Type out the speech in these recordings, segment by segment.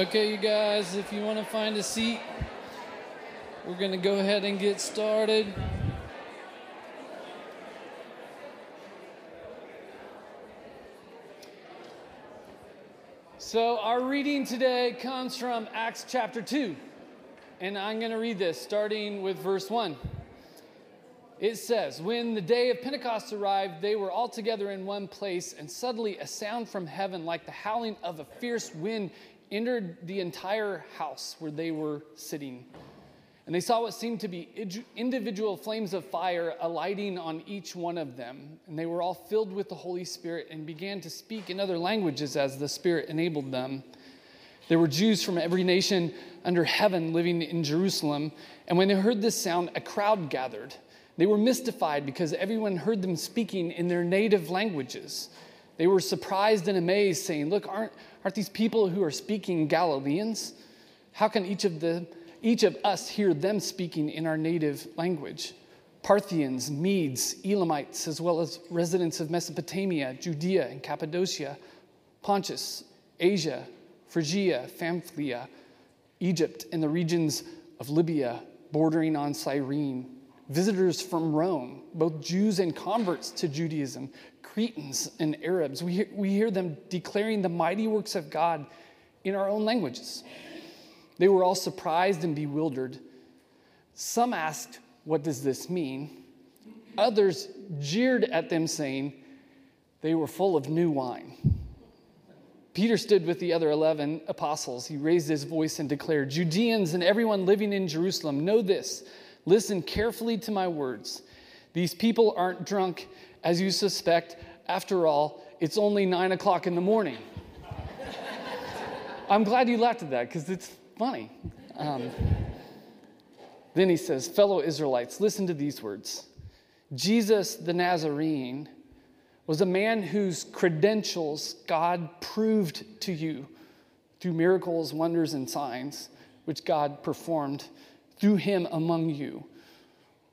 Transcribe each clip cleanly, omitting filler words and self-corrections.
Okay, you guys, if you want to find a seat, we're going to go ahead and get started. So our reading today comes from Acts chapter 2, and I'm going to read this starting with verse 1. It says, "When the day of Pentecost arrived, they were all together in one place, and suddenly a sound from heaven like the howling of a fierce wind entered the entire house where they were sitting. And they saw what seemed to be individual flames of fire alighting on each one of them. And they were all filled with the Holy Spirit and began to speak in other languages as the Spirit enabled them. There were Jews from every nation under heaven living in Jerusalem. And when they heard this sound, a crowd gathered. They were mystified because everyone heard them speaking in their native languages. They were surprised and amazed, saying, 'Look, aren't these people who are speaking Galileans? How can each of us hear them speaking in our native language? Parthians, Medes, Elamites, as well as residents of Mesopotamia, Judea and Cappadocia, Pontus, Asia, Phrygia, Pamphylia, Egypt, and the regions of Libya bordering on Cyrene, visitors from Rome, both Jews and converts to Judaism, Cretans and Arabs.' We hear them declaring the mighty works of God in our own languages. They were all surprised and bewildered. Some asked, 'What does this mean?' Others jeered at them, saying, 'They were full of new wine.' Peter stood with the other 11 apostles. He raised his voice and declared, 'Judeans and everyone living in Jerusalem, know this. Listen carefully to my words. These people aren't drunk, as you suspect. After all, it's only 9 o'clock in the morning.'" I'm glad you laughed at that, because it's funny. Then he says, "Fellow Israelites, listen to these words. Jesus the Nazarene was a man whose credentials God proved to you through miracles, wonders, and signs, which God performed through him among you.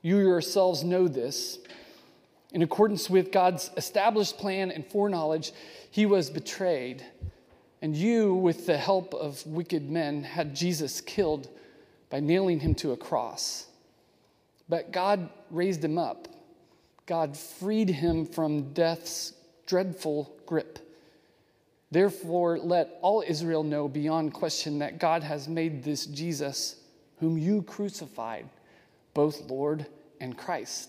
You yourselves know this. In accordance with God's established plan and foreknowledge, he was betrayed. And you, with the help of wicked men, had Jesus killed by nailing him to a cross. But God raised him up. God freed him from death's dreadful grip. Therefore, let all Israel know beyond question that God has made this Jesus, whom you crucified, both Lord and Christ.'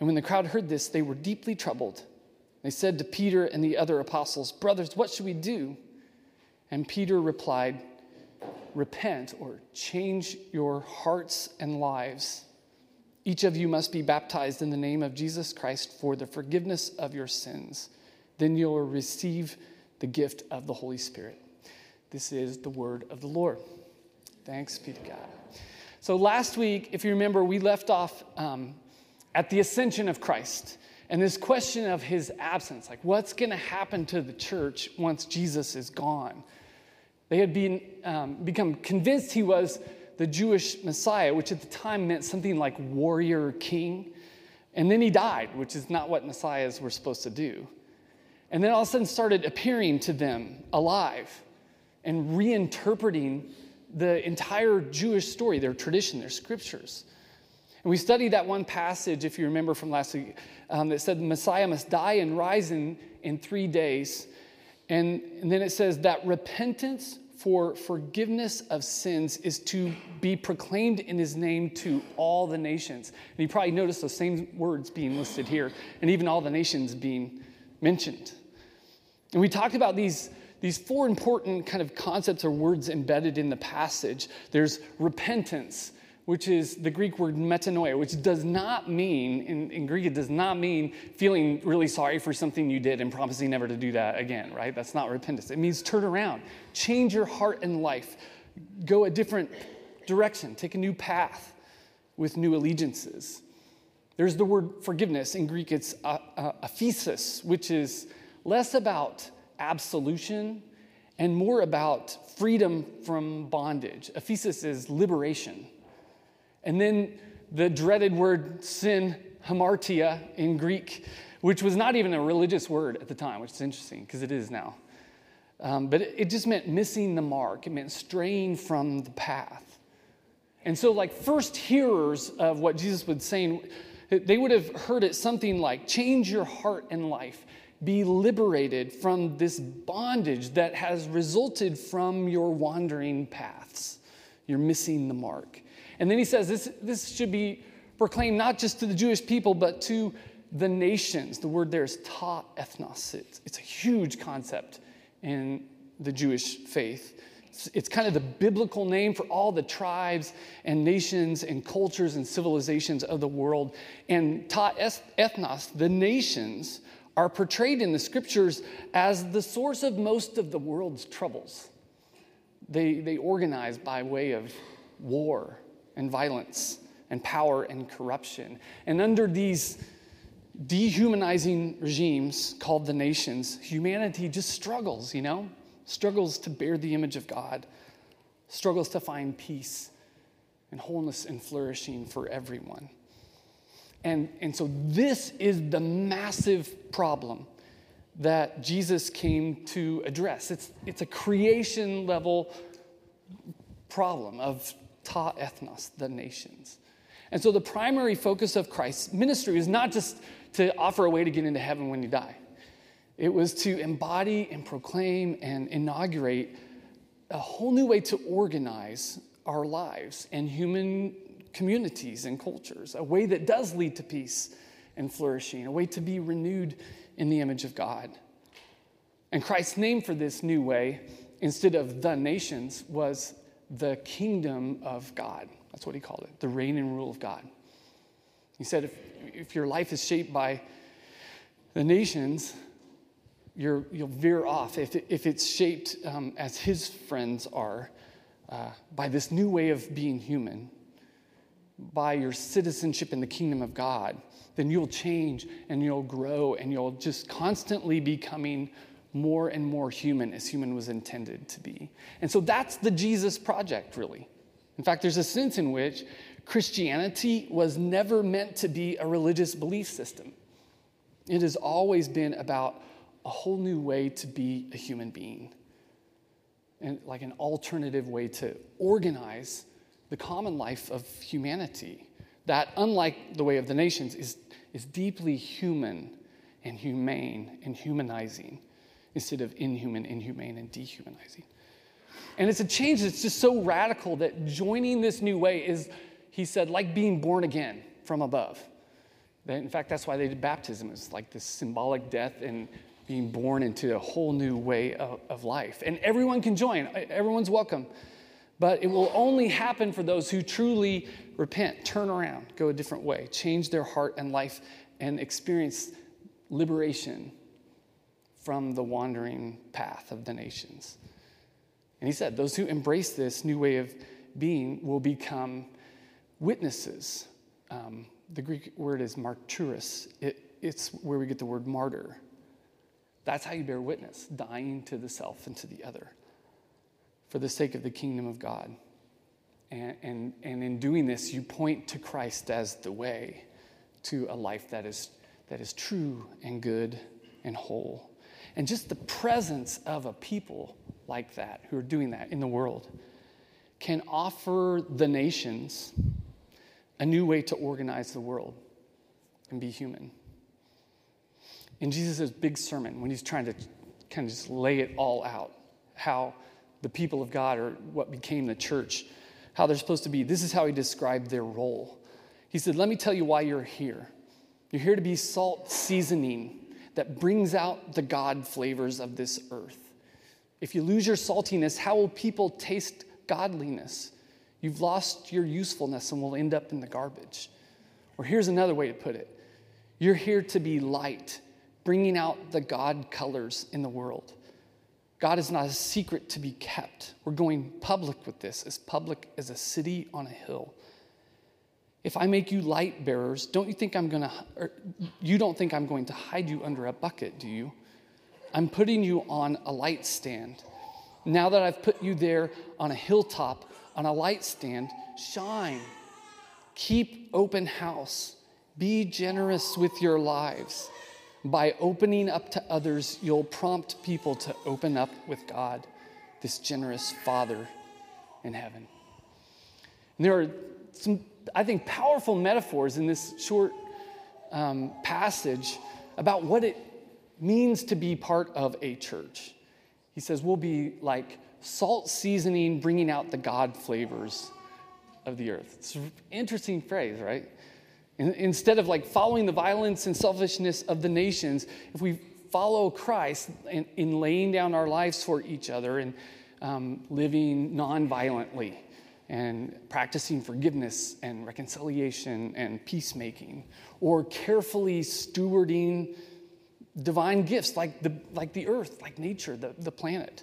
And when the crowd heard this, they were deeply troubled. They said to Peter and the other apostles, 'Brothers, what should we do?' And Peter replied, 'Repent,' or change your hearts and lives. Each of you must be baptized in the name of Jesus Christ for the forgiveness of your sins. Then you will receive the gift of the Holy Spirit." This is the word of the Lord. Thanks be to God. So last week, if you remember, we left off at the ascension of Christ. And this question of his absence, like what's going to happen to the church once Jesus is gone? They had been become convinced he was the Jewish Messiah, which at the time meant something like warrior king. And then he died, which is not what messiahs were supposed to do. And then all of a sudden started appearing to them alive and reinterpreting the entire Jewish story, their tradition, their scriptures. And we studied that one passage, if you remember from last week, that said the Messiah must die and rise in 3 days. And then it says that repentance for forgiveness of sins is to be proclaimed in his name to all the nations. And you probably noticed those same words being listed here, and even all the nations being mentioned. And we talked about these four important kind of concepts or words embedded in the passage. There's repentance, which is the Greek word metanoia, which does not mean, in Greek it does not mean feeling really sorry for something you did and promising never to do that again, right? That's not repentance. It means turn around, change your heart and life, go a different direction, take a new path with new allegiances. There's the word forgiveness. In Greek it's aphesis, which is less about absolution and more about freedom from bondage. Aphesis is liberation. And then the dreaded word sin, hamartia in Greek, which was not even a religious word at the time, which is interesting because it is now. But it just meant missing the mark. It meant straying from the path. And so, like, first hearers of what Jesus was saying, they would have heard it something like, change your heart and life. Be liberated from this bondage that has resulted from your wandering paths. You're missing the mark. And then he says this should be proclaimed not just to the Jewish people, but to the nations. The word there is ta ethnos. It's a huge concept in the Jewish faith. It's kind of the biblical name for all the tribes and nations and cultures and civilizations of the world. And ta ethnos, the nations, are portrayed in the scriptures as the source of most of the world's troubles. They organize by way of war and violence and power and corruption. And under these dehumanizing regimes called the nations, humanity just struggles, you know? Struggles to bear the image of God. Struggles to find peace and wholeness and flourishing for everyone. And so this is the massive problem that Jesus came to address. It's a creation-level problem of ta ethnos, the nations. And so the primary focus of Christ's ministry is not just to offer a way to get into heaven when you die. It was to embody and proclaim and inaugurate a whole new way to organize our lives and human communities and cultures, a way that does lead to peace and flourishing, a way to be renewed in the image of God. And Christ's name for this new way, instead of the nations, was the kingdom of God. That's what he called it, the reign and rule of God. He said, if your life is shaped by the nations, you'll veer off. If it's shaped as his friends are, by this new way of being human, by your citizenship in the kingdom of God, then you'll change and you'll grow and you'll just constantly becoming more and more human as human was intended to be. And so that's the Jesus project, really. In fact, there's a sense in which Christianity was never meant to be a religious belief system. It has always been about a whole new way to be a human being, and like an alternative way to organize the common life of humanity that, unlike the way of the nations, is deeply human and humane and humanizing instead of inhuman, inhumane, and dehumanizing. And it's a change that's just so radical that joining this new way is, he said, like being born again from above. In fact, that's why they did baptism. It's like this symbolic death and being born into a whole new way of life. And everyone can join. Everyone's welcome. But it will only happen for those who truly repent, turn around, go a different way, change their heart and life, and experience liberation from the wandering path of the nations. And he said, those who embrace this new way of being will become witnesses. The Greek word is martyris. It's where we get the word martyr. That's how you bear witness, dying to the self and to the other, for the sake of the kingdom of God. And in doing this, you point to Christ as the way to a life that is true and good and whole. And just the presence of a people like that, who are doing that in the world, can offer the nations a new way to organize the world and be human. In Jesus' big sermon, when he's trying to kind of just lay it all out, how the people of God, or what became the church, how they're supposed to be. This is how he described their role. He said, let me tell you why you're here. You're here to be salt seasoning that brings out the God flavors of this earth. If you lose your saltiness, how will people taste godliness? You've lost your usefulness and will end up in the garbage. Or here's another way to put it. You're here to be light, bringing out the God colors in the world. God is not a secret to be kept. We're going public with this, as public as a city on a hill. If I make you light bearers, you don't think I'm going to hide you under a bucket, do you? I'm putting you on a light stand. Now that I've put you there on a hilltop, on a light stand, shine. Keep open house. Be generous with your lives. By opening up to others, you'll prompt people to open up with God, this generous Father in heaven. And there are some, I think, powerful metaphors in this short passage about what it means to be part of a church. He says we'll be like salt seasoning, bringing out the God flavors of the earth. It's an interesting phrase, right? Instead of like following the violence and selfishness of the nations, if we follow Christ in laying down our lives for each other and living nonviolently and practicing forgiveness and reconciliation and peacemaking, or carefully stewarding divine gifts like the earth, like nature, the planet,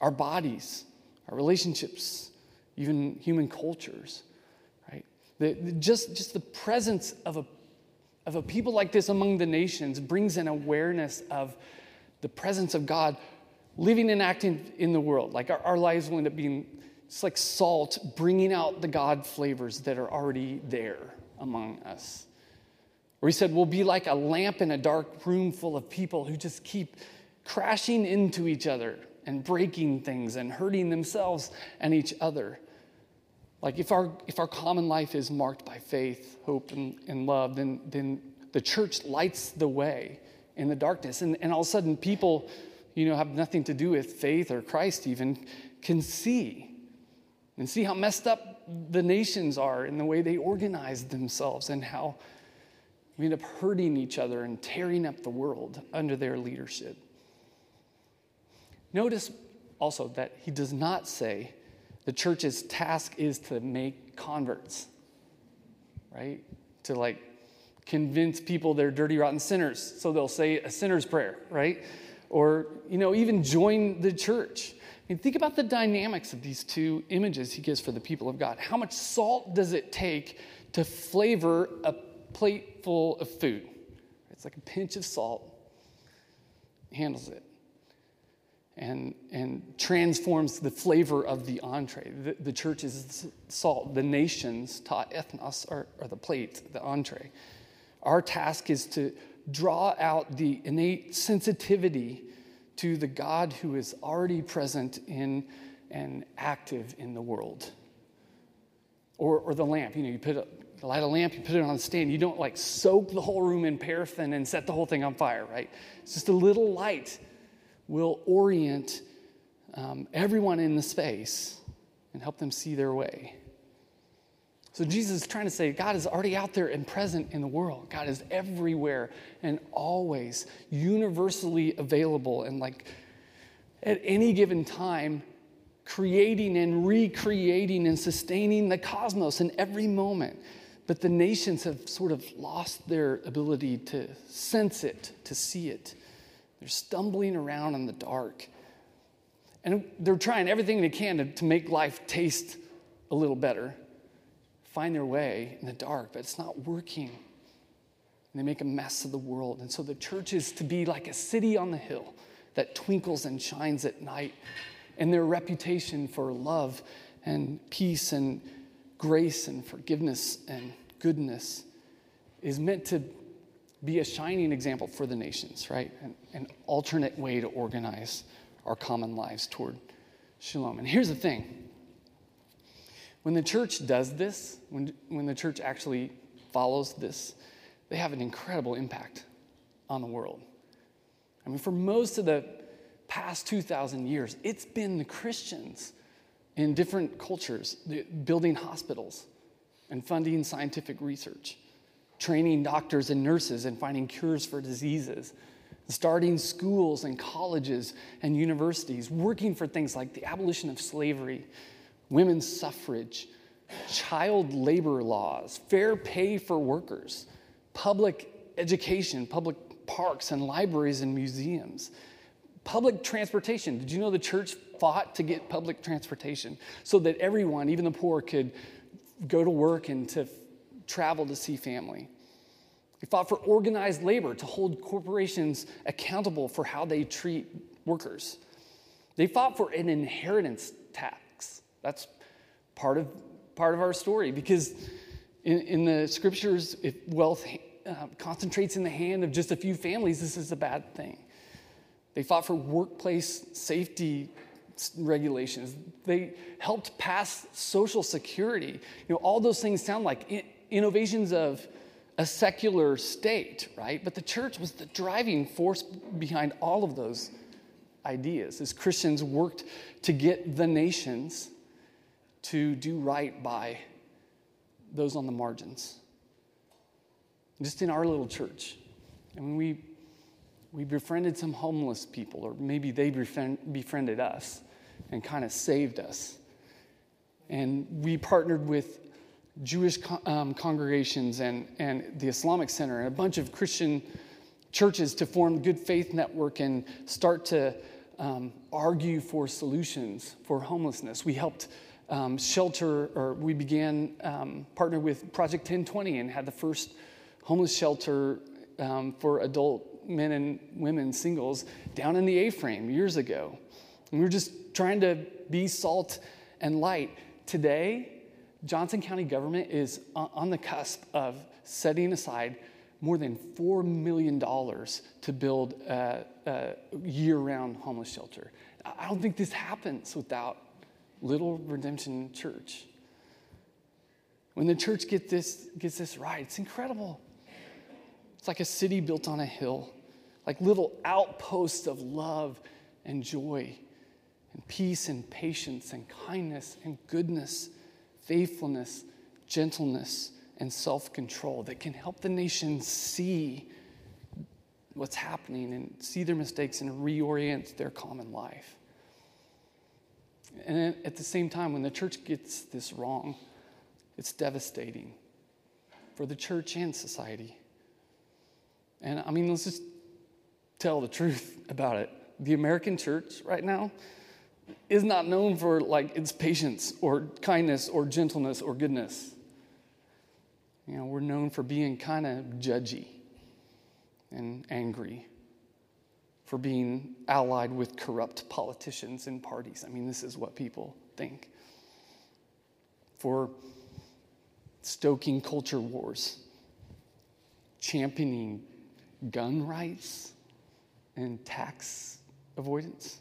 our bodies, our relationships, even human cultures, right? Just the presence of a people like this among the nations brings an awareness of the presence of God living and acting in the world. Like our lives will end up being just like salt, bringing out the God flavors that are already there among us. Or he said, we'll be like a lamp in a dark room full of people who just keep crashing into each other and breaking things and hurting themselves and each other. Like if our common life is marked by faith, hope, and love, then the church lights the way in the darkness. And all of a sudden people, have nothing to do with faith or Christ even, can see. And see how messed up the nations are in the way they organize themselves and how we end up hurting each other and tearing up the world under their leadership. Notice also that he does not say the church's task is to make converts, right? To like convince people they're dirty, rotten sinners, so they'll say a sinner's prayer, right? Or, even join the church. I mean, think about the dynamics of these two images he gives for the people of God. How much salt does it take to flavor a plate full of food? It's like a pinch of salt handles it and transforms the flavor of the entree. The church is salt. The nations, ta ethnos, are the plate, the entree. Our task is to draw out the innate sensitivity to the God who is already present in and active in the world. Or the lamp. You light a lamp, you put it on a stand. You don't like soak the whole room in paraffin and set the whole thing on fire, right? It's just a little light will orient everyone in the space and help them see their way. So Jesus is trying to say God is already out there and present in the world. God is everywhere and always universally available and like at any given time creating and recreating and sustaining the cosmos in every moment. But the nations have sort of lost their ability to sense it, to see it. They're stumbling around in the dark. And they're trying everything they can to make life taste a little better. Find their way in the dark, but it's not working. And they make a mess of the world. And so the church is to be like a city on the hill that twinkles and shines at night. And their reputation for love and peace and grace and forgiveness and goodness is meant to be a shining example for the nations, right? An alternate way to organize our common lives toward shalom. And here's the thing. When the church does this, when the church actually follows this, they have an incredible impact on the world. I mean, for most of the past 2,000 years, it's been the Christians in different cultures building hospitals and funding scientific research, training doctors and nurses and finding cures for diseases, starting schools and colleges and universities, working for things like the abolition of slavery, women's suffrage, child labor laws, fair pay for workers, public education, public parks and libraries and museums, public transportation. Did you know the church fought to get public transportation so that everyone, even the poor, could go to work and to travel to see family? They fought for organized labor to hold corporations accountable for how they treat workers. They fought for an inheritance tax. That's part of our story, because in the scriptures, if wealth concentrates in the hand of just a few families, this is a bad thing. They fought for workplace safety regulations. They helped pass Social Security. You know, all those things sound like innovations of a secular state, right? But the church was the driving force behind all of those ideas as Christians worked to get the nations to do right by those on the margins. Just in our little church, I mean, we befriended some homeless people, or maybe they befriended us and kind of saved us. And we partnered with Jewish congregations and the Islamic Center and a bunch of Christian churches to form Good Faith Network and start to argue for solutions for homelessness. We helped partner with Project 1020 and had the first homeless shelter for adult men and women, singles, down in the A-frame years ago. And we were just trying to be salt and light. Today, Johnson County government is on the cusp of setting aside more than $4 million to build a year-round homeless shelter. I don't think this happens without little Redemption Church. When the church gets this right, it's incredible. It's like a city built on a hill, like little outposts of love and joy and peace and patience and kindness and goodness, faithfulness, gentleness, and self-control that can help the nation see what's happening and see their mistakes and reorient their common life. And at the same time, when the church gets this wrong, it's devastating for the church and society. And I mean, let's just tell the truth about it. The American church right now is not known for like its patience or kindness or gentleness or goodness. You know, we're known for being kind of judgy and angry, for being allied with corrupt politicians and parties. I mean, this is what people think. For stoking culture wars, championing gun rights and tax avoidance.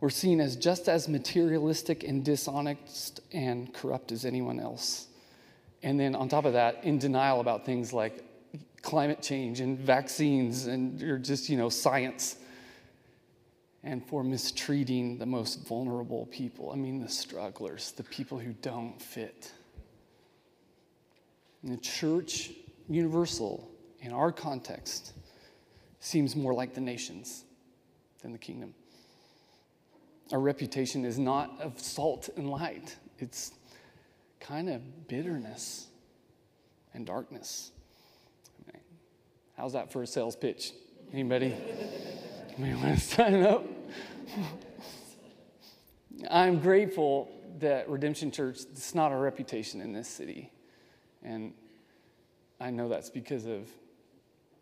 We're seen as just as materialistic and dishonest and corrupt as anyone else. And then on top of that, in denial about things like climate change and vaccines and or just, you know, science. And for mistreating the most vulnerable people. I mean, the strugglers, the people who don't fit. And the church universal in our context seems more like the nations than the kingdom. Our reputation is not of salt and light. It's kind of bitterness and darkness. How's that for a sales pitch? Anybody? Anybody want to sign up? I'm grateful that Redemption Church, it's not our reputation in this city. And I know that's because of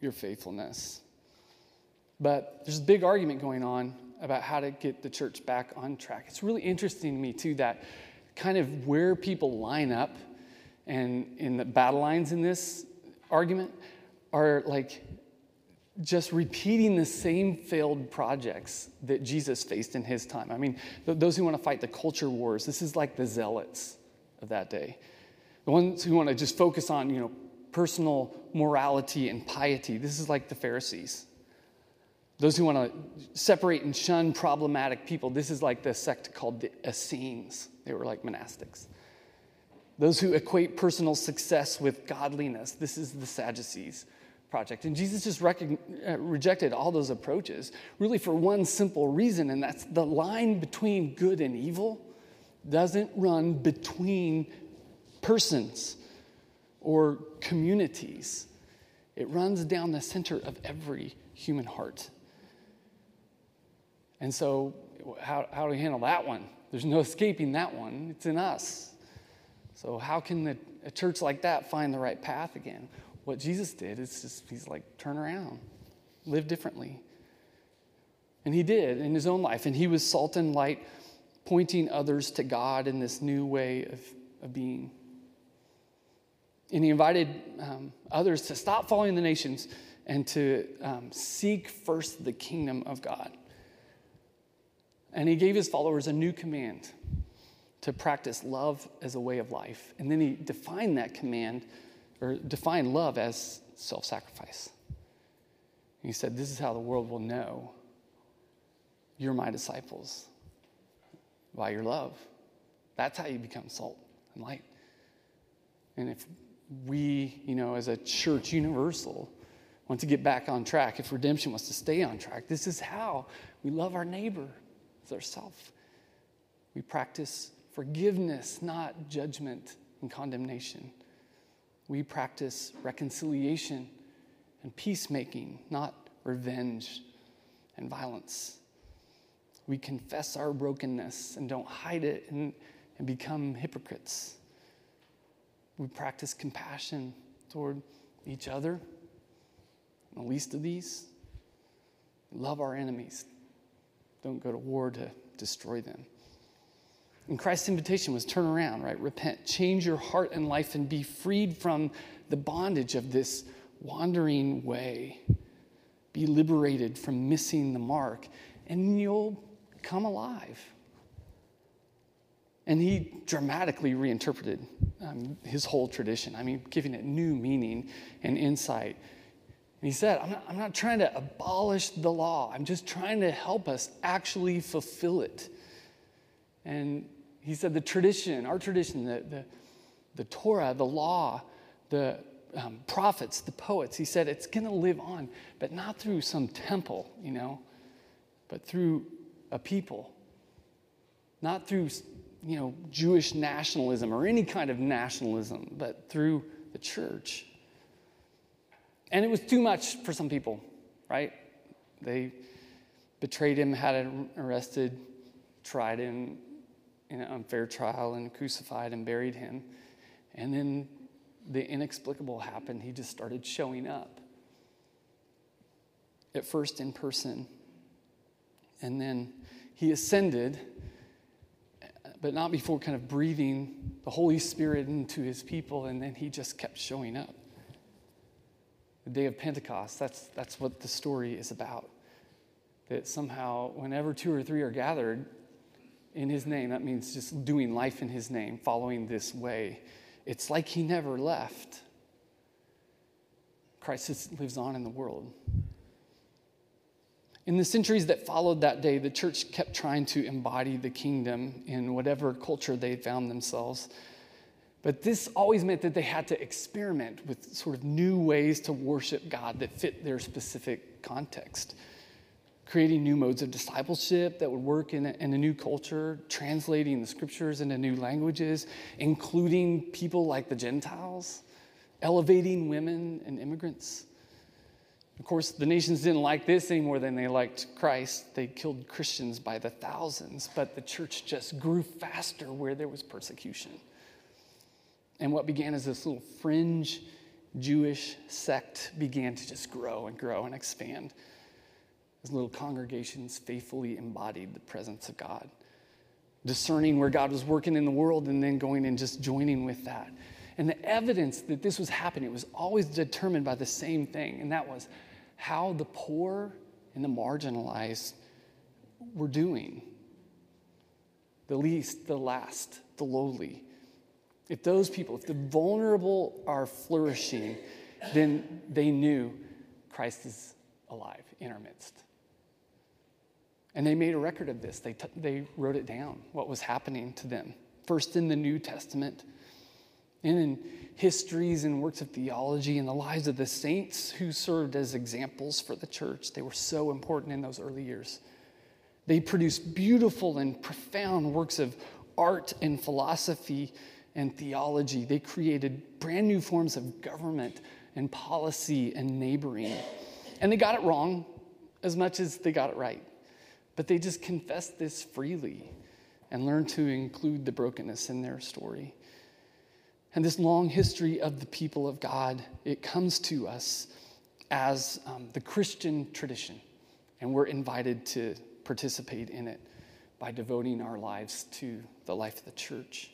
your faithfulness. But there's a big argument going on about how to get the church back on track. It's really interesting to me, too, that kind of where people line up and in the battle lines in this argument are like just repeating the same failed projects that Jesus faced in his time. I mean, those who want to fight the culture wars, this is like the zealots of that day. The ones who want to just focus on, you know, personal morality and piety. This is like the Pharisees. Those who want to separate and shun problematic people. This is like the sect called the Essenes. They were like monastics. Those who equate personal success with godliness. This is the Sadducees project. And Jesus just rejected all those approaches, really for one simple reason, and that's the line between good and evil doesn't run between persons or communities. It runs down the center of every human heart. And so how do we handle that one? There's no escaping that one. It's in us. So how can a church like that find the right path again? What Jesus did is just, he's like, turn around, live differently. And he did in his own life. And he was salt and light, pointing others to God in this new way of being. And he invited others to stop following the nations and to seek first the kingdom of God. And he gave his followers a new command to practice love as a way of life. And then he defined that command, or defined love as self-sacrifice. And he said, this is how the world will know you're my disciples, by your love. That's how you become salt and light. And if we, as a church universal, want to get back on track, if redemption wants to stay on track, this is how we love our neighbor as ourselves. We practice forgiveness, not judgment and condemnation. We practice reconciliation and peacemaking, not revenge and violence. We confess our brokenness and don't hide it and become hypocrites. We practice compassion toward each other, the least of these. Love our enemies. Don't go to war to destroy them. And Christ's invitation was turn around, right? Repent, change your heart and life and be freed from the bondage of this wandering way. Be liberated from missing the mark and you'll come alive. And he dramatically reinterpreted his whole tradition. I mean, giving it new meaning and insight. And he said, I'm not trying to abolish the law. I'm just trying to help us actually fulfill it. And he said the tradition, our tradition, the Torah, the law, the prophets, the poets, he said it's going to live on, but not through some temple, but through a people. Not through, Jewish nationalism or any kind of nationalism, but through the church. And it was too much for some people, right? They betrayed him, had him arrested, tried him in an unfair trial, and crucified and buried him. And then the inexplicable happened. He just started showing up. At first in person. And then he ascended, but not before kind of breathing the Holy Spirit into his people, and then he just kept showing up. The day of Pentecost, that's what the story is about. That somehow, whenever two or three are gathered in his name, that means just doing life in his name, following this way. It's like he never left. Christ lives on in the world. In the centuries that followed that day, the church kept trying to embody the kingdom in whatever culture they found themselves. But this always meant that they had to experiment with sort of new ways to worship God that fit their specific context. Creating new modes of discipleship that would work in a new culture, translating the scriptures into new languages, including people like the Gentiles, elevating women and immigrants. Of course, the nations didn't like this any more than they liked Christ. They killed Christians by the thousands, but the church just grew faster where there was persecution. And what began as this little fringe Jewish sect began to just grow and grow and expand. As little congregations faithfully embodied the presence of God, discerning where God was working in the world and then going and just joining with that. And the evidence that this was happening was always determined by the same thing, and that was how the poor and the marginalized were doing. The least, the last, the lowly. If those people, if the vulnerable are flourishing, then they knew Christ is alive in our midst. And they made a record of this. They wrote it down, what was happening to them. First in the New Testament, and in histories and works of theology and the lives of the saints who served as examples for the church. They were so important in those early years. They produced beautiful and profound works of art and philosophy and theology. They created brand new forms of government and policy and neighboring. And they got it wrong as much as they got it right. But they just confessed this freely and learned to include the brokenness in their story. And this long history of the people of God, it comes to us as the Christian tradition. And we're invited to participate in it by devoting our lives to the life of the church.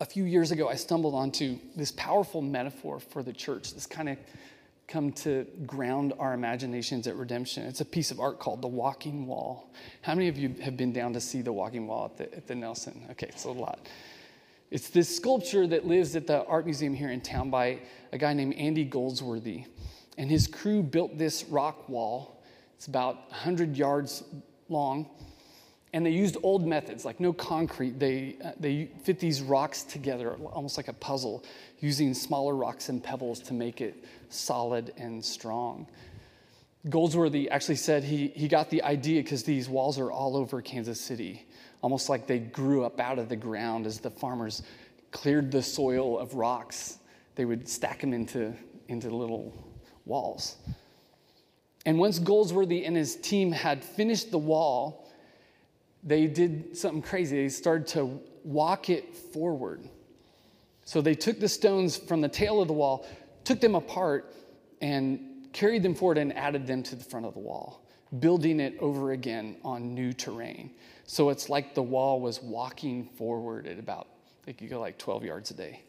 a few years ago, I stumbled onto this powerful metaphor for the church that's kind of come to ground our imaginations at Redemption. It's a piece of art called The Walking Wall. How many of you have been down to see The Walking Wall at the Nelson? Okay, it's a lot. It's this sculpture that lives at the art museum here in town by a guy named Andy Goldsworthy. And his crew built this rock wall. It's about 100 yards long. And they used old methods, like no concrete. They fit these rocks together, almost like a puzzle, using smaller rocks and pebbles to make it solid and strong. Goldsworthy actually said he got the idea because these walls are all over Kansas City, almost like they grew up out of the ground as the farmers cleared the soil of rocks. They would stack them into little walls. And once Goldsworthy and his team had finished the wall, they did something crazy. They started to walk it forward. So they took the stones from the tail of the wall, took them apart, and carried them forward and added them to the front of the wall, building it over again on new terrain. So it's like the wall was walking forward at about, they could go like 12 yards a day.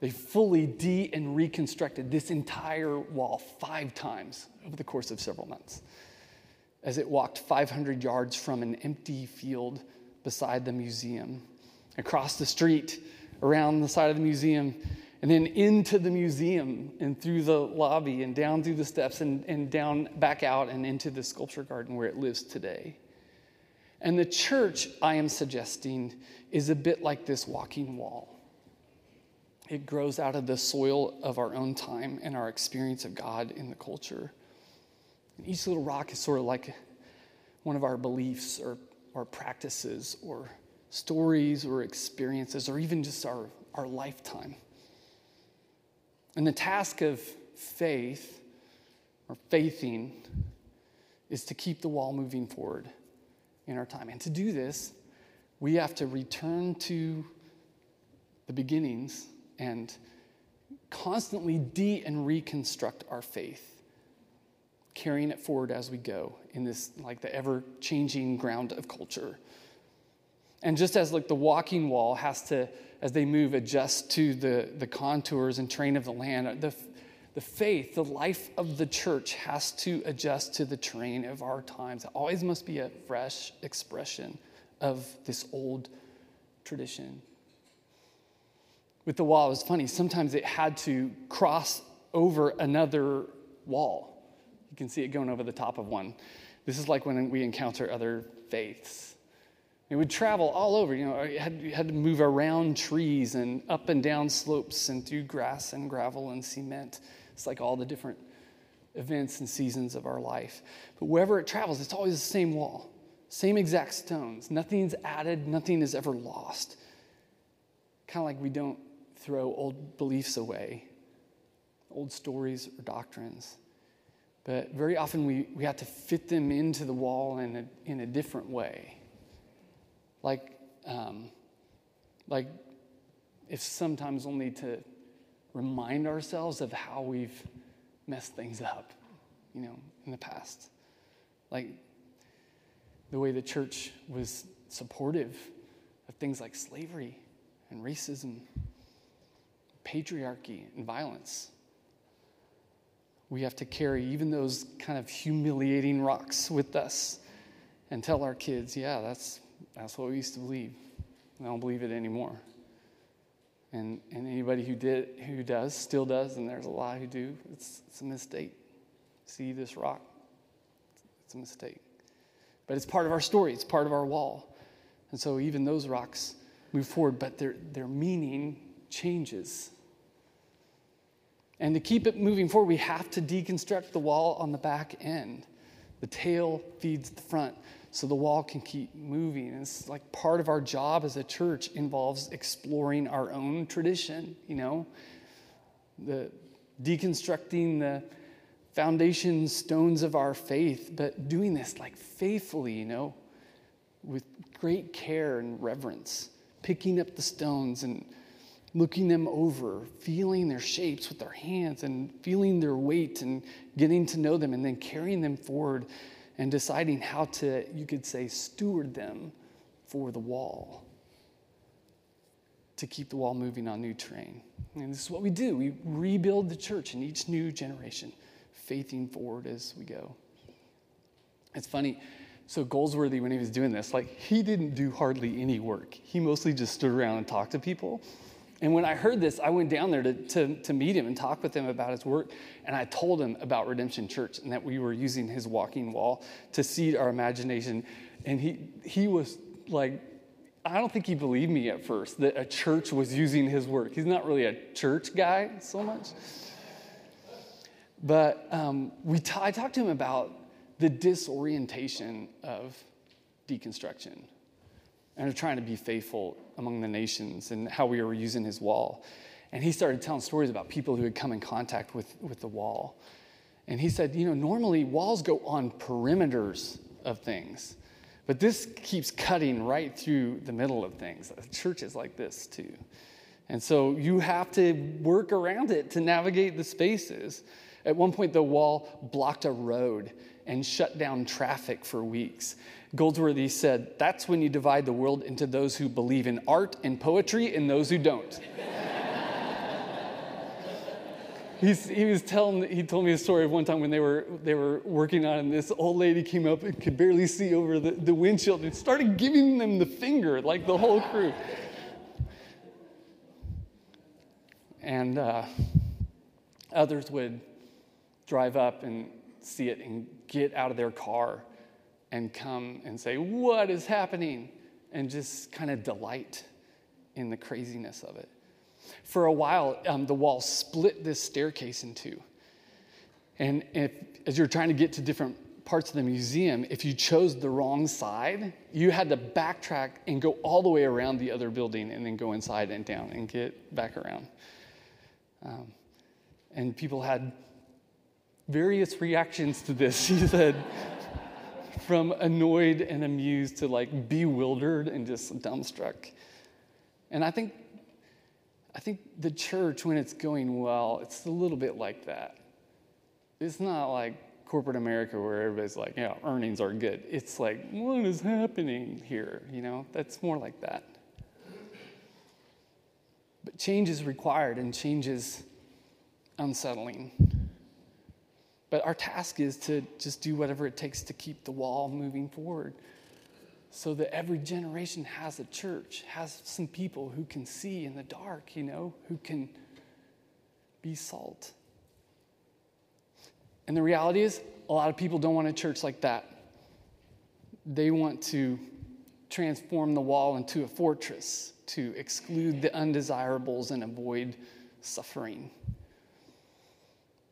They fully and reconstructed this entire wall 5 times over the course of several months, as it walked 500 yards from an empty field beside the museum, across the street, around the side of the museum, and then into the museum and through the lobby and down through the steps and down back out and into the sculpture garden where it lives today. And the church, I am suggesting, is a bit like this walking wall. It grows out of the soil of our own time and our experience of God in the culture. And each little rock is sort of like one of our beliefs or practices or stories or experiences or even just our lifetime. And the task of faith or faithing is to keep the wall moving forward in our time. And to do this, we have to return to the beginnings and constantly and reconstruct our faith, carrying it forward as we go in this, like, the ever-changing ground of culture. And just as, like, the walking wall has to, as they move, adjust to the contours and terrain of the land, the faith, the life of the church has to adjust to the terrain of our times. It always must be a fresh expression of this old tradition. With the wall, it was funny. Sometimes it had to cross over another wall. You can see it going over the top of one. This is like when we encounter other faiths. It would travel all over. You know, it had to move around trees and up and down slopes and through grass and gravel and cement. It's like all the different events and seasons of our life. But wherever it travels, it's always the same wall, same exact stones. Nothing's added. Nothing is ever lost. Kind of like we don't throw old beliefs away, old stories or doctrines. But very often we have to fit them into the wall in a different way. Like if sometimes only to remind ourselves of how we've messed things up, you know, in the past. Like the way the church was supportive of things like slavery and racism, patriarchy and violence. We have to carry even those kind of humiliating rocks with us and tell our kids, yeah, that's what we used to believe. I don't believe it anymore. And anybody who does, still does, and there's a lot who do, it's a mistake. See this rock? It's a mistake. But it's part of our story. It's part of our wall. And so even those rocks move forward, but their meaning changes. And to keep it moving forward, we have to deconstruct the wall on the back end. The tail feeds the front, so the wall can keep moving. And it's like part of our job as a church involves exploring our own tradition, you know, the deconstructing the foundation stones of our faith, but doing this like faithfully, you know, with great care and reverence, picking up the stones and looking them over, feeling their shapes with our hands and feeling their weight and getting to know them and then carrying them forward and deciding how to, you could say, steward them for the wall. to keep the wall moving on new terrain. And this is what we do. We rebuild the church in each new generation, faithing forward as we go. It's funny. So Goldsworthy, when he was doing this, like, he didn't do hardly any work. He mostly just stood around and talked to people. And when I heard this, I went down there to meet him and talk with him about his work. And I told him about Redemption Church and that we were using his walking wall to seed our imagination. And he was like, I don't think he believed me at first that a church was using his work. He's not really a church guy so much. But I talked to him about the disorientation of deconstruction and of trying to be faithful among the nations and how we were using his wall. And he started telling stories about people who had come in contact with the wall. And he said, you know, normally walls go on perimeters of things, but this keeps cutting right through the middle of things. Churches like this too. And so you have to work around it to navigate the spaces. At one point, the wall blocked a road and shut down traffic for weeks. Goldsworthy said, that's when you divide the world into those who believe in art and poetry and those who don't. He told me a story of one time when they were working on it, and this old lady came up and could barely see over the windshield and started giving them the finger, like the whole crew. And others would drive up and see it and get out of their car and come and say, what is happening? And just kind of delight in the craziness of it. For a while, the wall split this staircase in two. And as you're trying to get to different parts of the museum, if you chose the wrong side, you had to backtrack and go all the way around the other building and then go inside and down and get back around. And people had various reactions to this, he said, from annoyed and amused to, like, bewildered and just dumbstruck. And I think the church, when it's going well, it's a little bit like that. It's not like corporate America where everybody's like, yeah, earnings are good. It's like, what is happening here? You know, that's more like that. But change is required and change is unsettling. But our task is to just do whatever it takes to keep the wall moving forward so that every generation has a church, has some people who can see in the dark, you know, who can be salt. And the reality is, a lot of people don't want a church like that. They want to transform the wall into a fortress to exclude the undesirables and avoid suffering.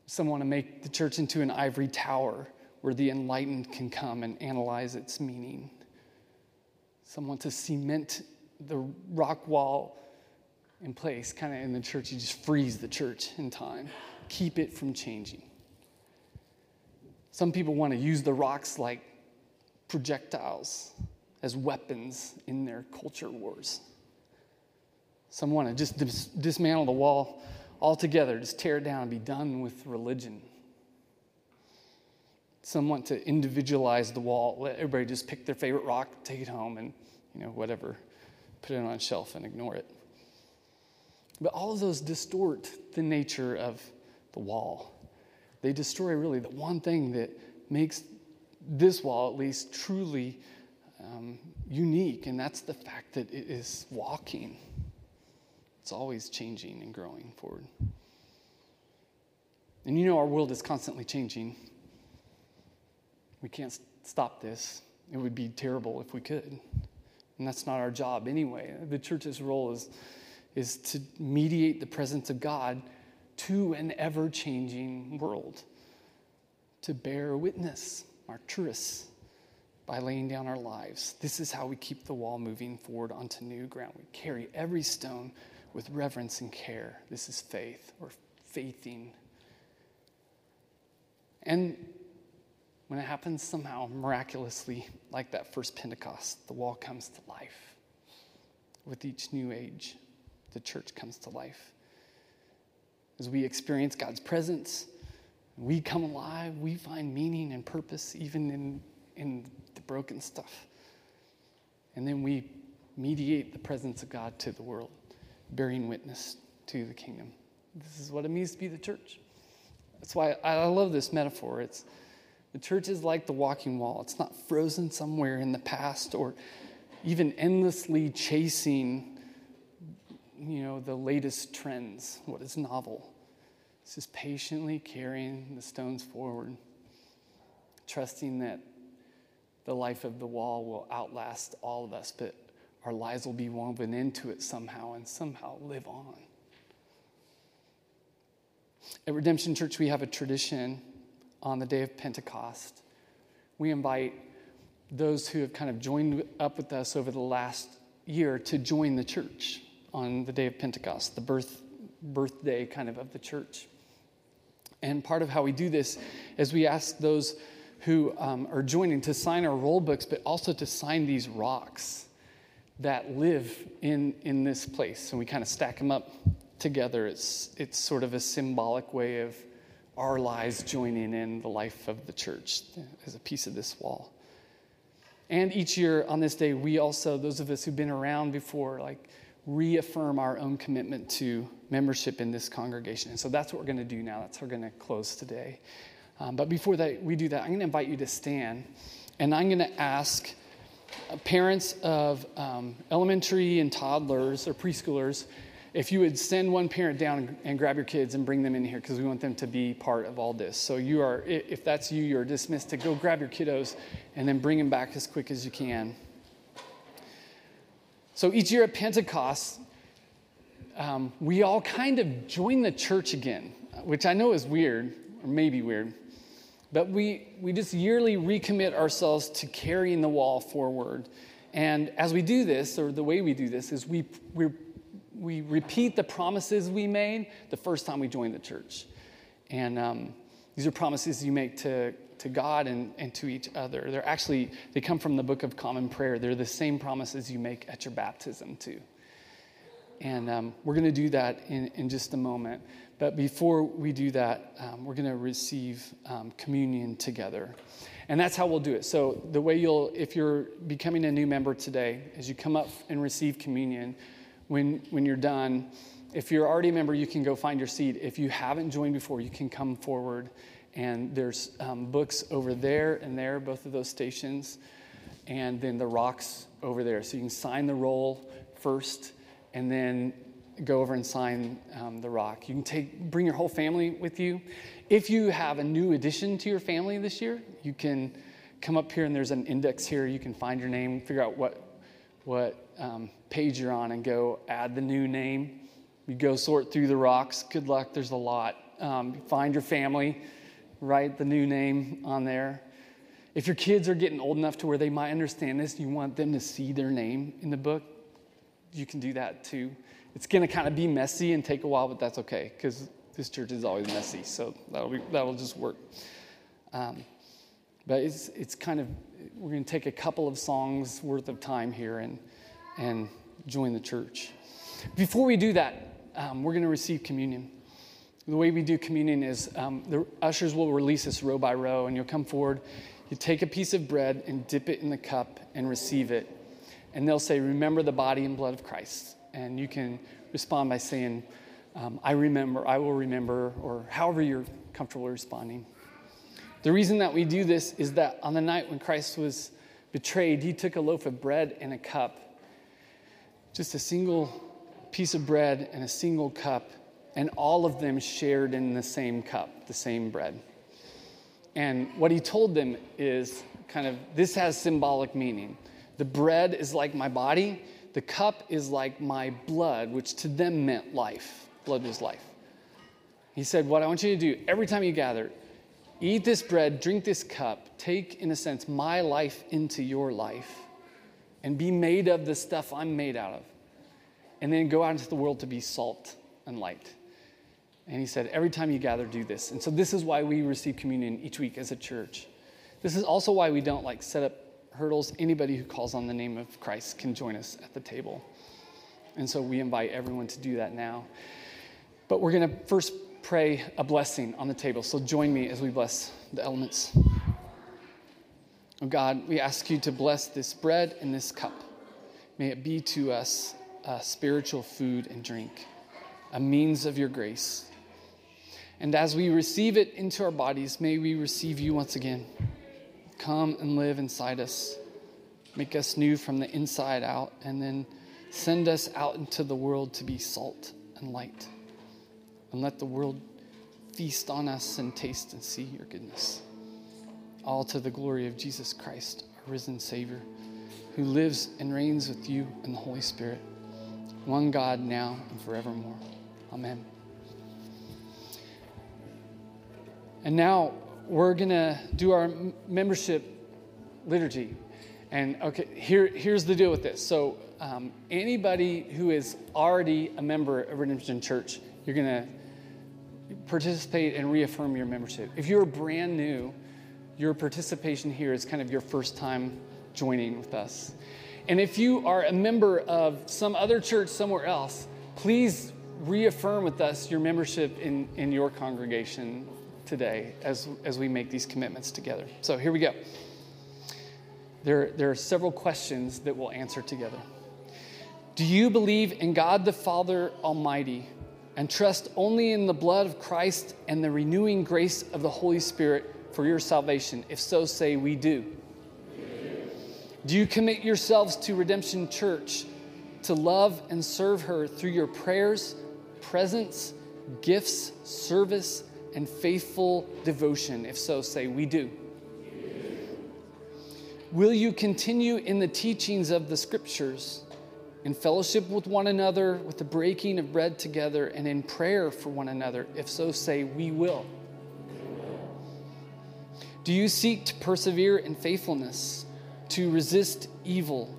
Some want to make the church into an ivory tower where the enlightened can come and analyze its meaning. Some want to cement the rock wall in place, kind of in the church. You just freeze the church in time, keep it from changing. Some people want to use the rocks like projectiles as weapons in their culture wars. Some want to just dismantle the wall altogether, just tear it down and be done with religion. Some want to individualize the wall, let everybody just pick their favorite rock, take it home, and, you know, whatever, put it on a shelf and ignore it. But all of those distort the nature of the wall. They destroy really the one thing that makes this wall, at least, truly unique, and that's the fact that it is walking. It's always changing and growing forward. And you know our world is constantly changing. We can't stop this. It would be terrible if we could. And that's not our job anyway. The church's role is to mediate the presence of God to an ever-changing world, to bear witness, martyris, by laying down our lives. This is how we keep the wall moving forward onto new ground. We carry every stone with reverence and care. This is faith, or faithing. And when it happens somehow miraculously, like that first Pentecost, the wall comes to life. With each new age, the church comes to life. As we experience God's presence, we come alive, we find meaning and purpose even in the broken stuff. And then we mediate the presence of God to the world. bearing witness to the kingdom. This is what it means to be the church. That's why I love this metaphor. It's the church is like the walking wall. It's not frozen somewhere in the past or even endlessly chasing, the latest trends, what is novel. It's just patiently carrying the stones forward, trusting that the life of the wall will outlast all of us, but our lives will be woven into it somehow and somehow live on. At Redemption Church, we have a tradition on the day of Pentecost. We invite those who have kind of joined up with us over the last year to join the church on the day of Pentecost, the birthday kind of the church. And part of how we do this is we ask those who are joining to sign our roll books, but also to sign these rocks that live in this place. And we kind of stack them up together. It's sort of a symbolic way of our lives joining in the life of the church as a piece of this wall. And each year on this day, we also, those of us who've been around before, reaffirm our own commitment to membership in this congregation. And so that's what we're going to do now. That's how we're going to close today. But before that, we do that, I'm going to invite you to stand. And I'm going to ask parents of elementary and toddlers or preschoolers, if you would send one parent down and grab your kids and bring them in here, because we want them to be part of all this. So you are, if that's you, you're dismissed to go grab your kiddos and then bring them back as quick as you can. So each year at Pentecost, we all kind of join the church again, which I know is weird, or maybe weird, but we just yearly recommit ourselves to carrying the wall forward. And as we do this, or the way we do this, is we repeat the promises we made the first time we joined the church. And these are promises you make to God and to each other. They're actually, they come from the Book of Common Prayer. They're the same promises you make at your baptism too. And we're going to do that in just a moment. But before we do that, we're going to receive communion together. And that's how we'll do it. So the way if you're becoming a new member today, as you come up and receive communion, when you're done, if you're already a member, you can go find your seat. If you haven't joined before, you can come forward. And there's books over there and there, both of those stations, and then the rocks over there. So you can sign the roll first and then go over and sign the rock. You can bring your whole family with you. If you have a new addition to your family this year, you can come up here and there's an index here. You can find your name, figure out what page you're on, and go add the new name. You go sort through the rocks. Good luck. There's a lot. Find your family. Write the new name on there. If your kids are getting old enough to where they might understand this, you want them to see their name in the book, you can do that too. It's going to kind of be messy and take a while, but that's okay, because this church is always messy, so that'll just work. But it's kind of, we're going to take a couple of songs worth of time here and join the church. Before we do that, we're going to receive communion. The way we do communion is the ushers will release us row by row, and you'll come forward, you take a piece of bread and dip it in the cup and receive it. And they'll say, remember the body and blood of Christ. And you can respond by saying, I remember, I will remember, or however you're comfortable responding. The reason that we do this is that on the night when Christ was betrayed, he took a loaf of bread and a cup, just a single piece of bread and a single cup, and all of them shared in the same cup, the same bread. And what he told them is kind of, this has symbolic meaning. The bread is like my body. The cup is like my blood, which to them meant life. Blood was life. He said, what I want you to do every time you gather, eat this bread, drink this cup, take, in a sense, my life into your life, and be made of the stuff I'm made out of. And then go out into the world to be salt and light. And he said, every time you gather, do this. And so this is why we receive communion each week as a church. This is also why we don't set up hurdles. Anybody who calls on the name of Christ can join us at the table. And so we invite everyone to do that now. But we're going to first pray a blessing on the table. So join me as we bless the elements. Oh God, we ask you to bless this bread and this cup. May it be to us spiritual food and drink, a means of your grace. And as we receive it into our bodies, may we receive you once again. Come and live inside us. Make us new from the inside out, and then send us out into the world to be salt and light. And let the world feast on us and taste and see your goodness. All to the glory of Jesus Christ, our risen Savior, who lives and reigns with you and the Holy Spirit, one God now and forevermore. Amen. And now we're going to do our membership liturgy. And okay, here's the deal with this. So anybody who is already a member of Redemption Church, you're going to participate and reaffirm your membership. If you're brand new, your participation here is kind of your first time joining with us. And if you are a member of some other church somewhere else, please reaffirm with us your membership in your congregation today as we make these commitments together. So here we go. There are several questions that we'll answer together. Do you believe in God the Father Almighty and trust only in the blood of Christ and the renewing grace of the Holy Spirit for your salvation? If so, say, we do. We do. Do you commit yourselves to Redemption Church to love and serve her through your prayers, presence, gifts, service, and faithful devotion? If so, say, we do. We do. Will you continue in the teachings of the Scriptures, in fellowship with one another, with the breaking of bread together, and in prayer for one another? If so, say, we will. We will. Do you seek to persevere in faithfulness, to resist evil,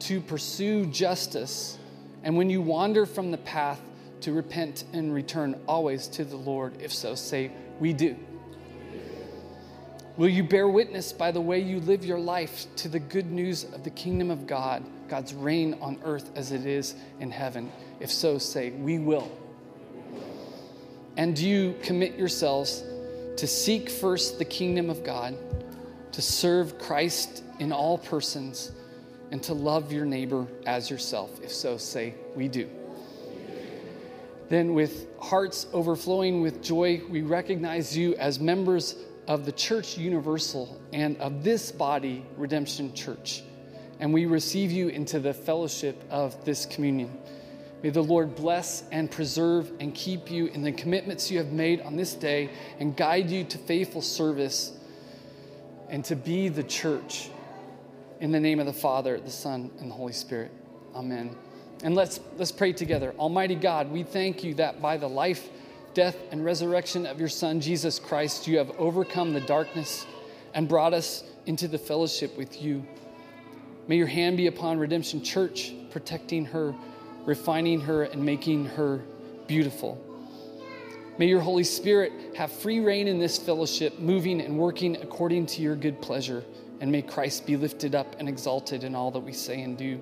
to pursue justice, and when you wander from the path, to repent and return always to the Lord? If so, say, we do. Will you bear witness by the way you live your life to the good news of the kingdom of God, God's reign on earth as it is in heaven? If so, say, we will. And do you commit yourselves to seek first the kingdom of God, to serve Christ in all persons, and to love your neighbor as yourself? If so, say, we do. Then with hearts overflowing with joy, we recognize you as members of the Church Universal and of this body, Redemption Church. And we receive you into the fellowship of this communion. May the Lord bless and preserve and keep you in the commitments you have made on this day and guide you to faithful service and to be the church. In the name of the Father, the Son, and the Holy Spirit. Amen. And let's pray together. Almighty God, we thank you that by the life, death, and resurrection of your Son, Jesus Christ, you have overcome the darkness and brought us into the fellowship with you. May your hand be upon Redemption Church, protecting her, refining her, and making her beautiful. May your Holy Spirit have free reign in this fellowship, moving and working according to your good pleasure. And may Christ be lifted up and exalted in all that we say and do.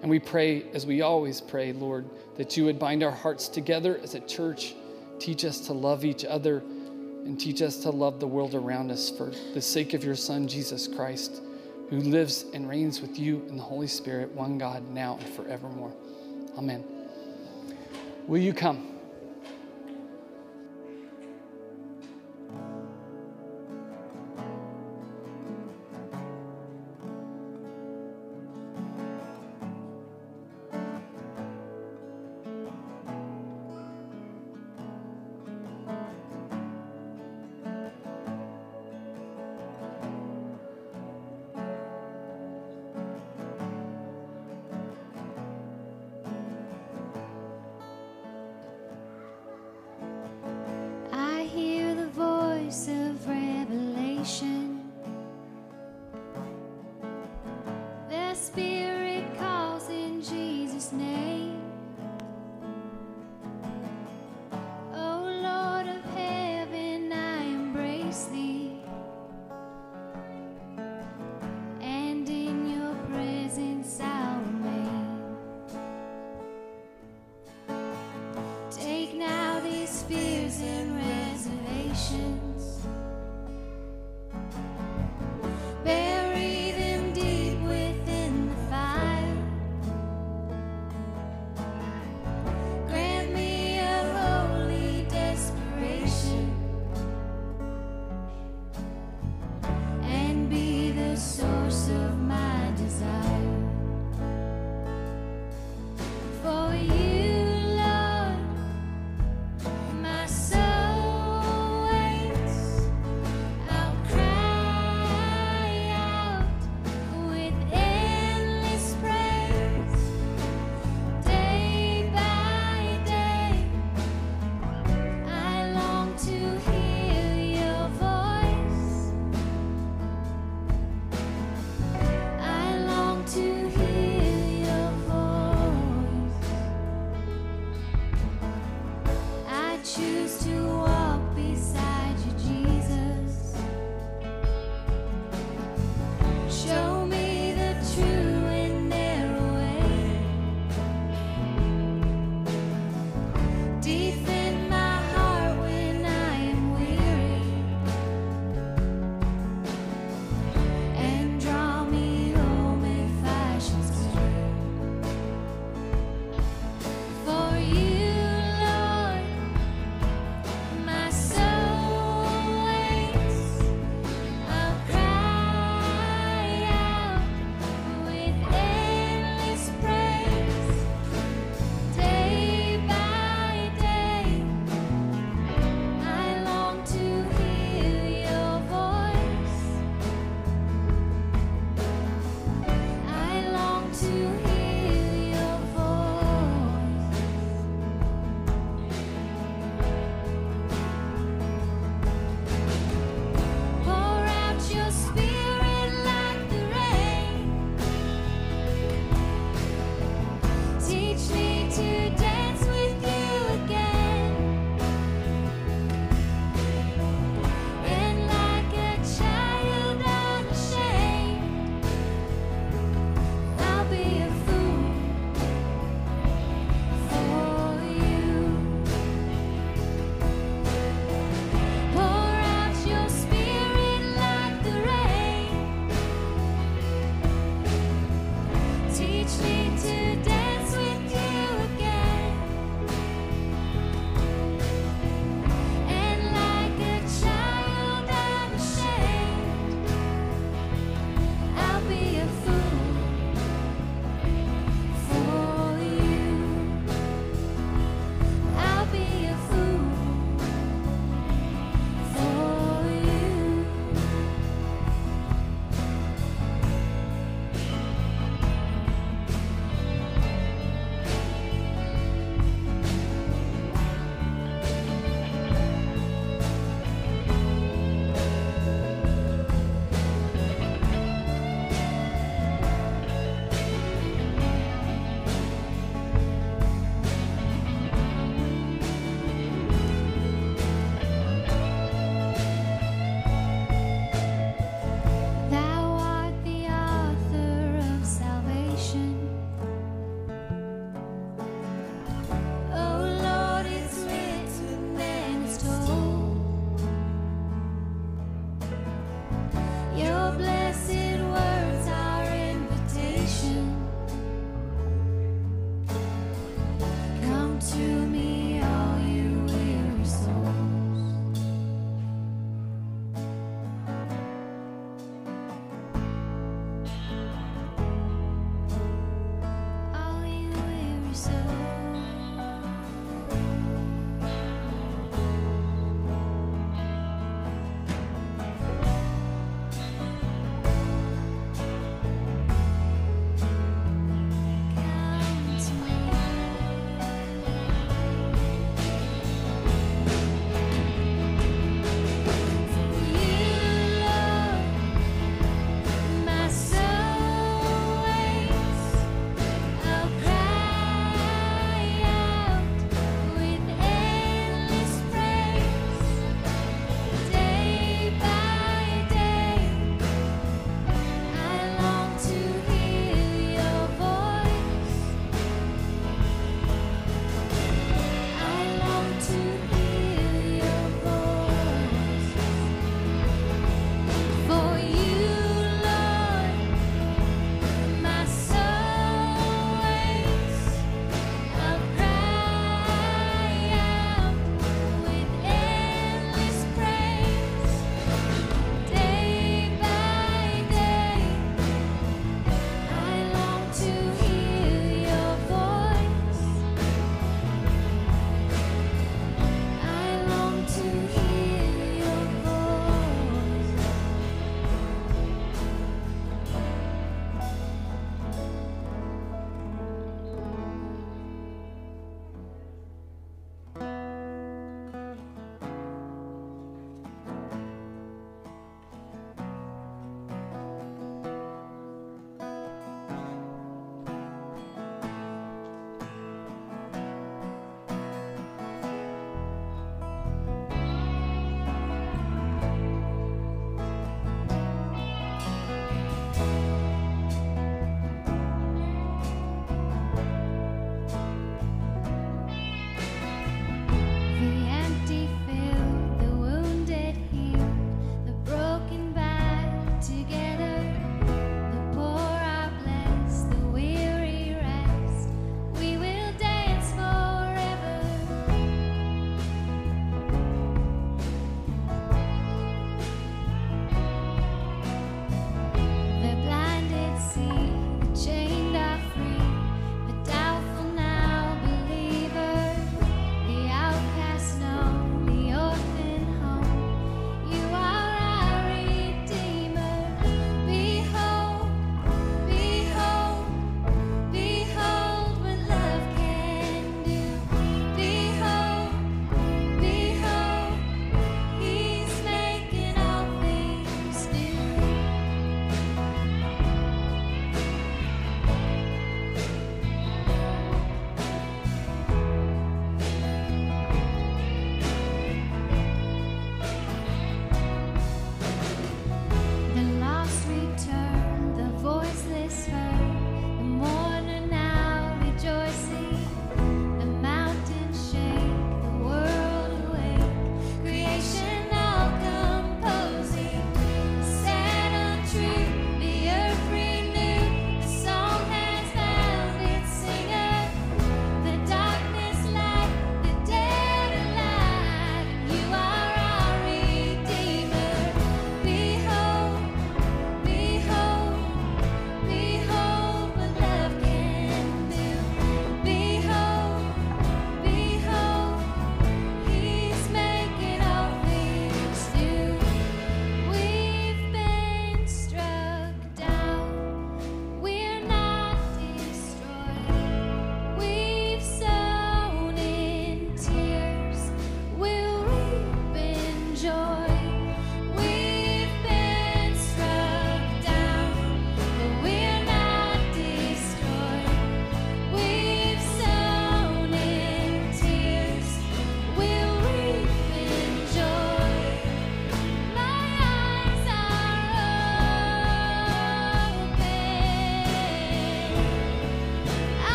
And we pray, as we always pray, Lord, that you would bind our hearts together as a church, teach us to love each other, and teach us to love the world around us for the sake of your Son, Jesus Christ, who lives and reigns with you in the Holy Spirit, one God, now and forevermore. Amen. Will you come? Bury them deep within the fire.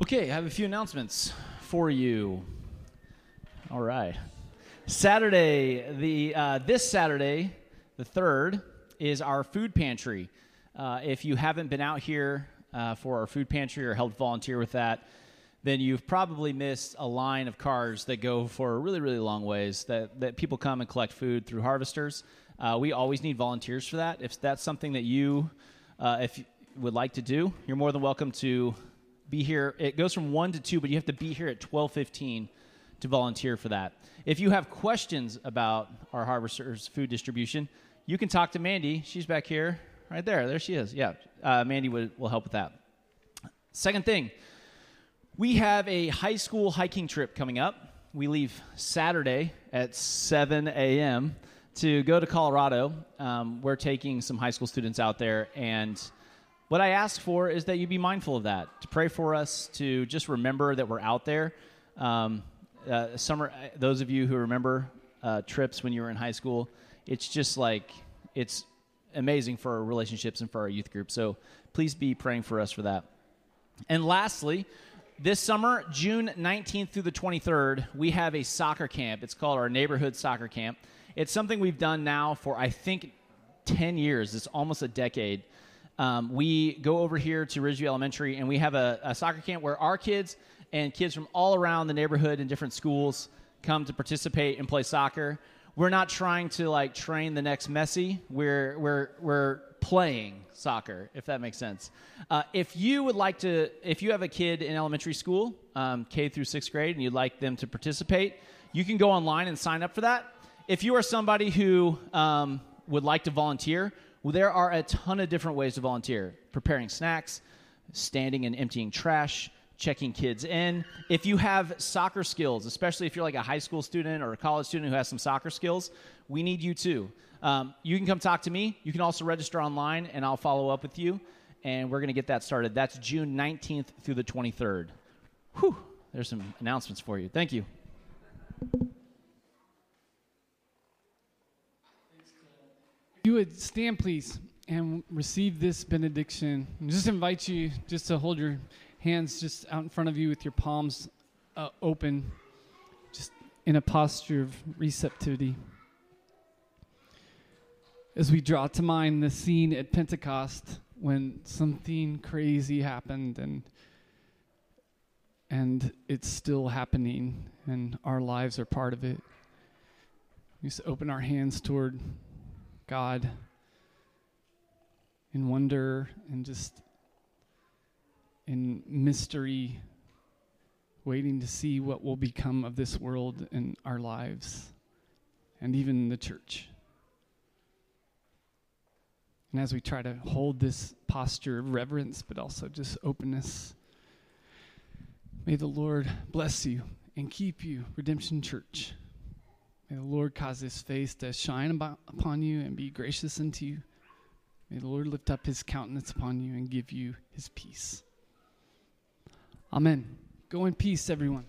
Okay, I have a few announcements for you. All right. Saturday, this Saturday, the 3rd, is our food pantry. If you haven't been out here for our food pantry or helped volunteer with that, then you've probably missed a line of cars that go for really, really long ways that people come and collect food through Harvester's. We always need volunteers for that. If that's something that you, if you would like to do, you're more than welcome to be here. It goes from 1 to 2, but you have to be here at 12:15 to volunteer for that. If you have questions about our Harvester's food distribution, you can talk to Mandy. She's back here, right there. There she is. Yeah, Mandy will help with that. Second thing, we have a high school hiking trip coming up. We leave Saturday at 7 a.m. to go to Colorado. We're taking some high school students out there, and what I ask for is that you be mindful of that, to pray for us, to just remember that we're out there. Summer, those of you who remember trips when you were in high school, it's just like, it's amazing for our relationships and for our youth group. So please be praying for us for that. And lastly, this summer, June 19th through the 23rd, we have a soccer camp. It's called our Neighborhood Soccer Camp. It's something we've done now for, I think, 10 years. It's almost a decade. We go over here to Ridgeview Elementary, and we have a soccer camp where our kids and kids from all around the neighborhood and different schools come to participate and play soccer. We're not trying to, like, train the next Messi. We're playing soccer, if that makes sense. If you have a kid in elementary school, K through 6th grade, and you'd like them to participate, you can go online and sign up for that. If you are somebody who would like to volunteer, well, there are a ton of different ways to volunteer: preparing snacks, standing and emptying trash, checking kids in. If you have soccer skills, especially if you're like a high school student or a college student who has some soccer skills, we need you too. You can come talk to me. You can also register online, and I'll follow up with you, and we're going to get that started. That's June 19th through the 23rd. Whew, there's some announcements for you. Thank you. You would stand, please, and receive this benediction. I just invite you just to hold your hands just out in front of you with your palms open, just in a posture of receptivity. As we draw to mind the scene at Pentecost when something crazy happened and it's still happening and our lives are part of it, we just open our hands toward God in wonder and just in mystery, waiting to see what will become of this world and our lives and even the church. And as we try to hold this posture of reverence but also just openness, may the Lord bless you and keep you, Redemption Church. May the Lord cause his face to shine upon you and be gracious unto you. May the Lord lift up his countenance upon you and give you his peace. Amen. Go in peace, everyone.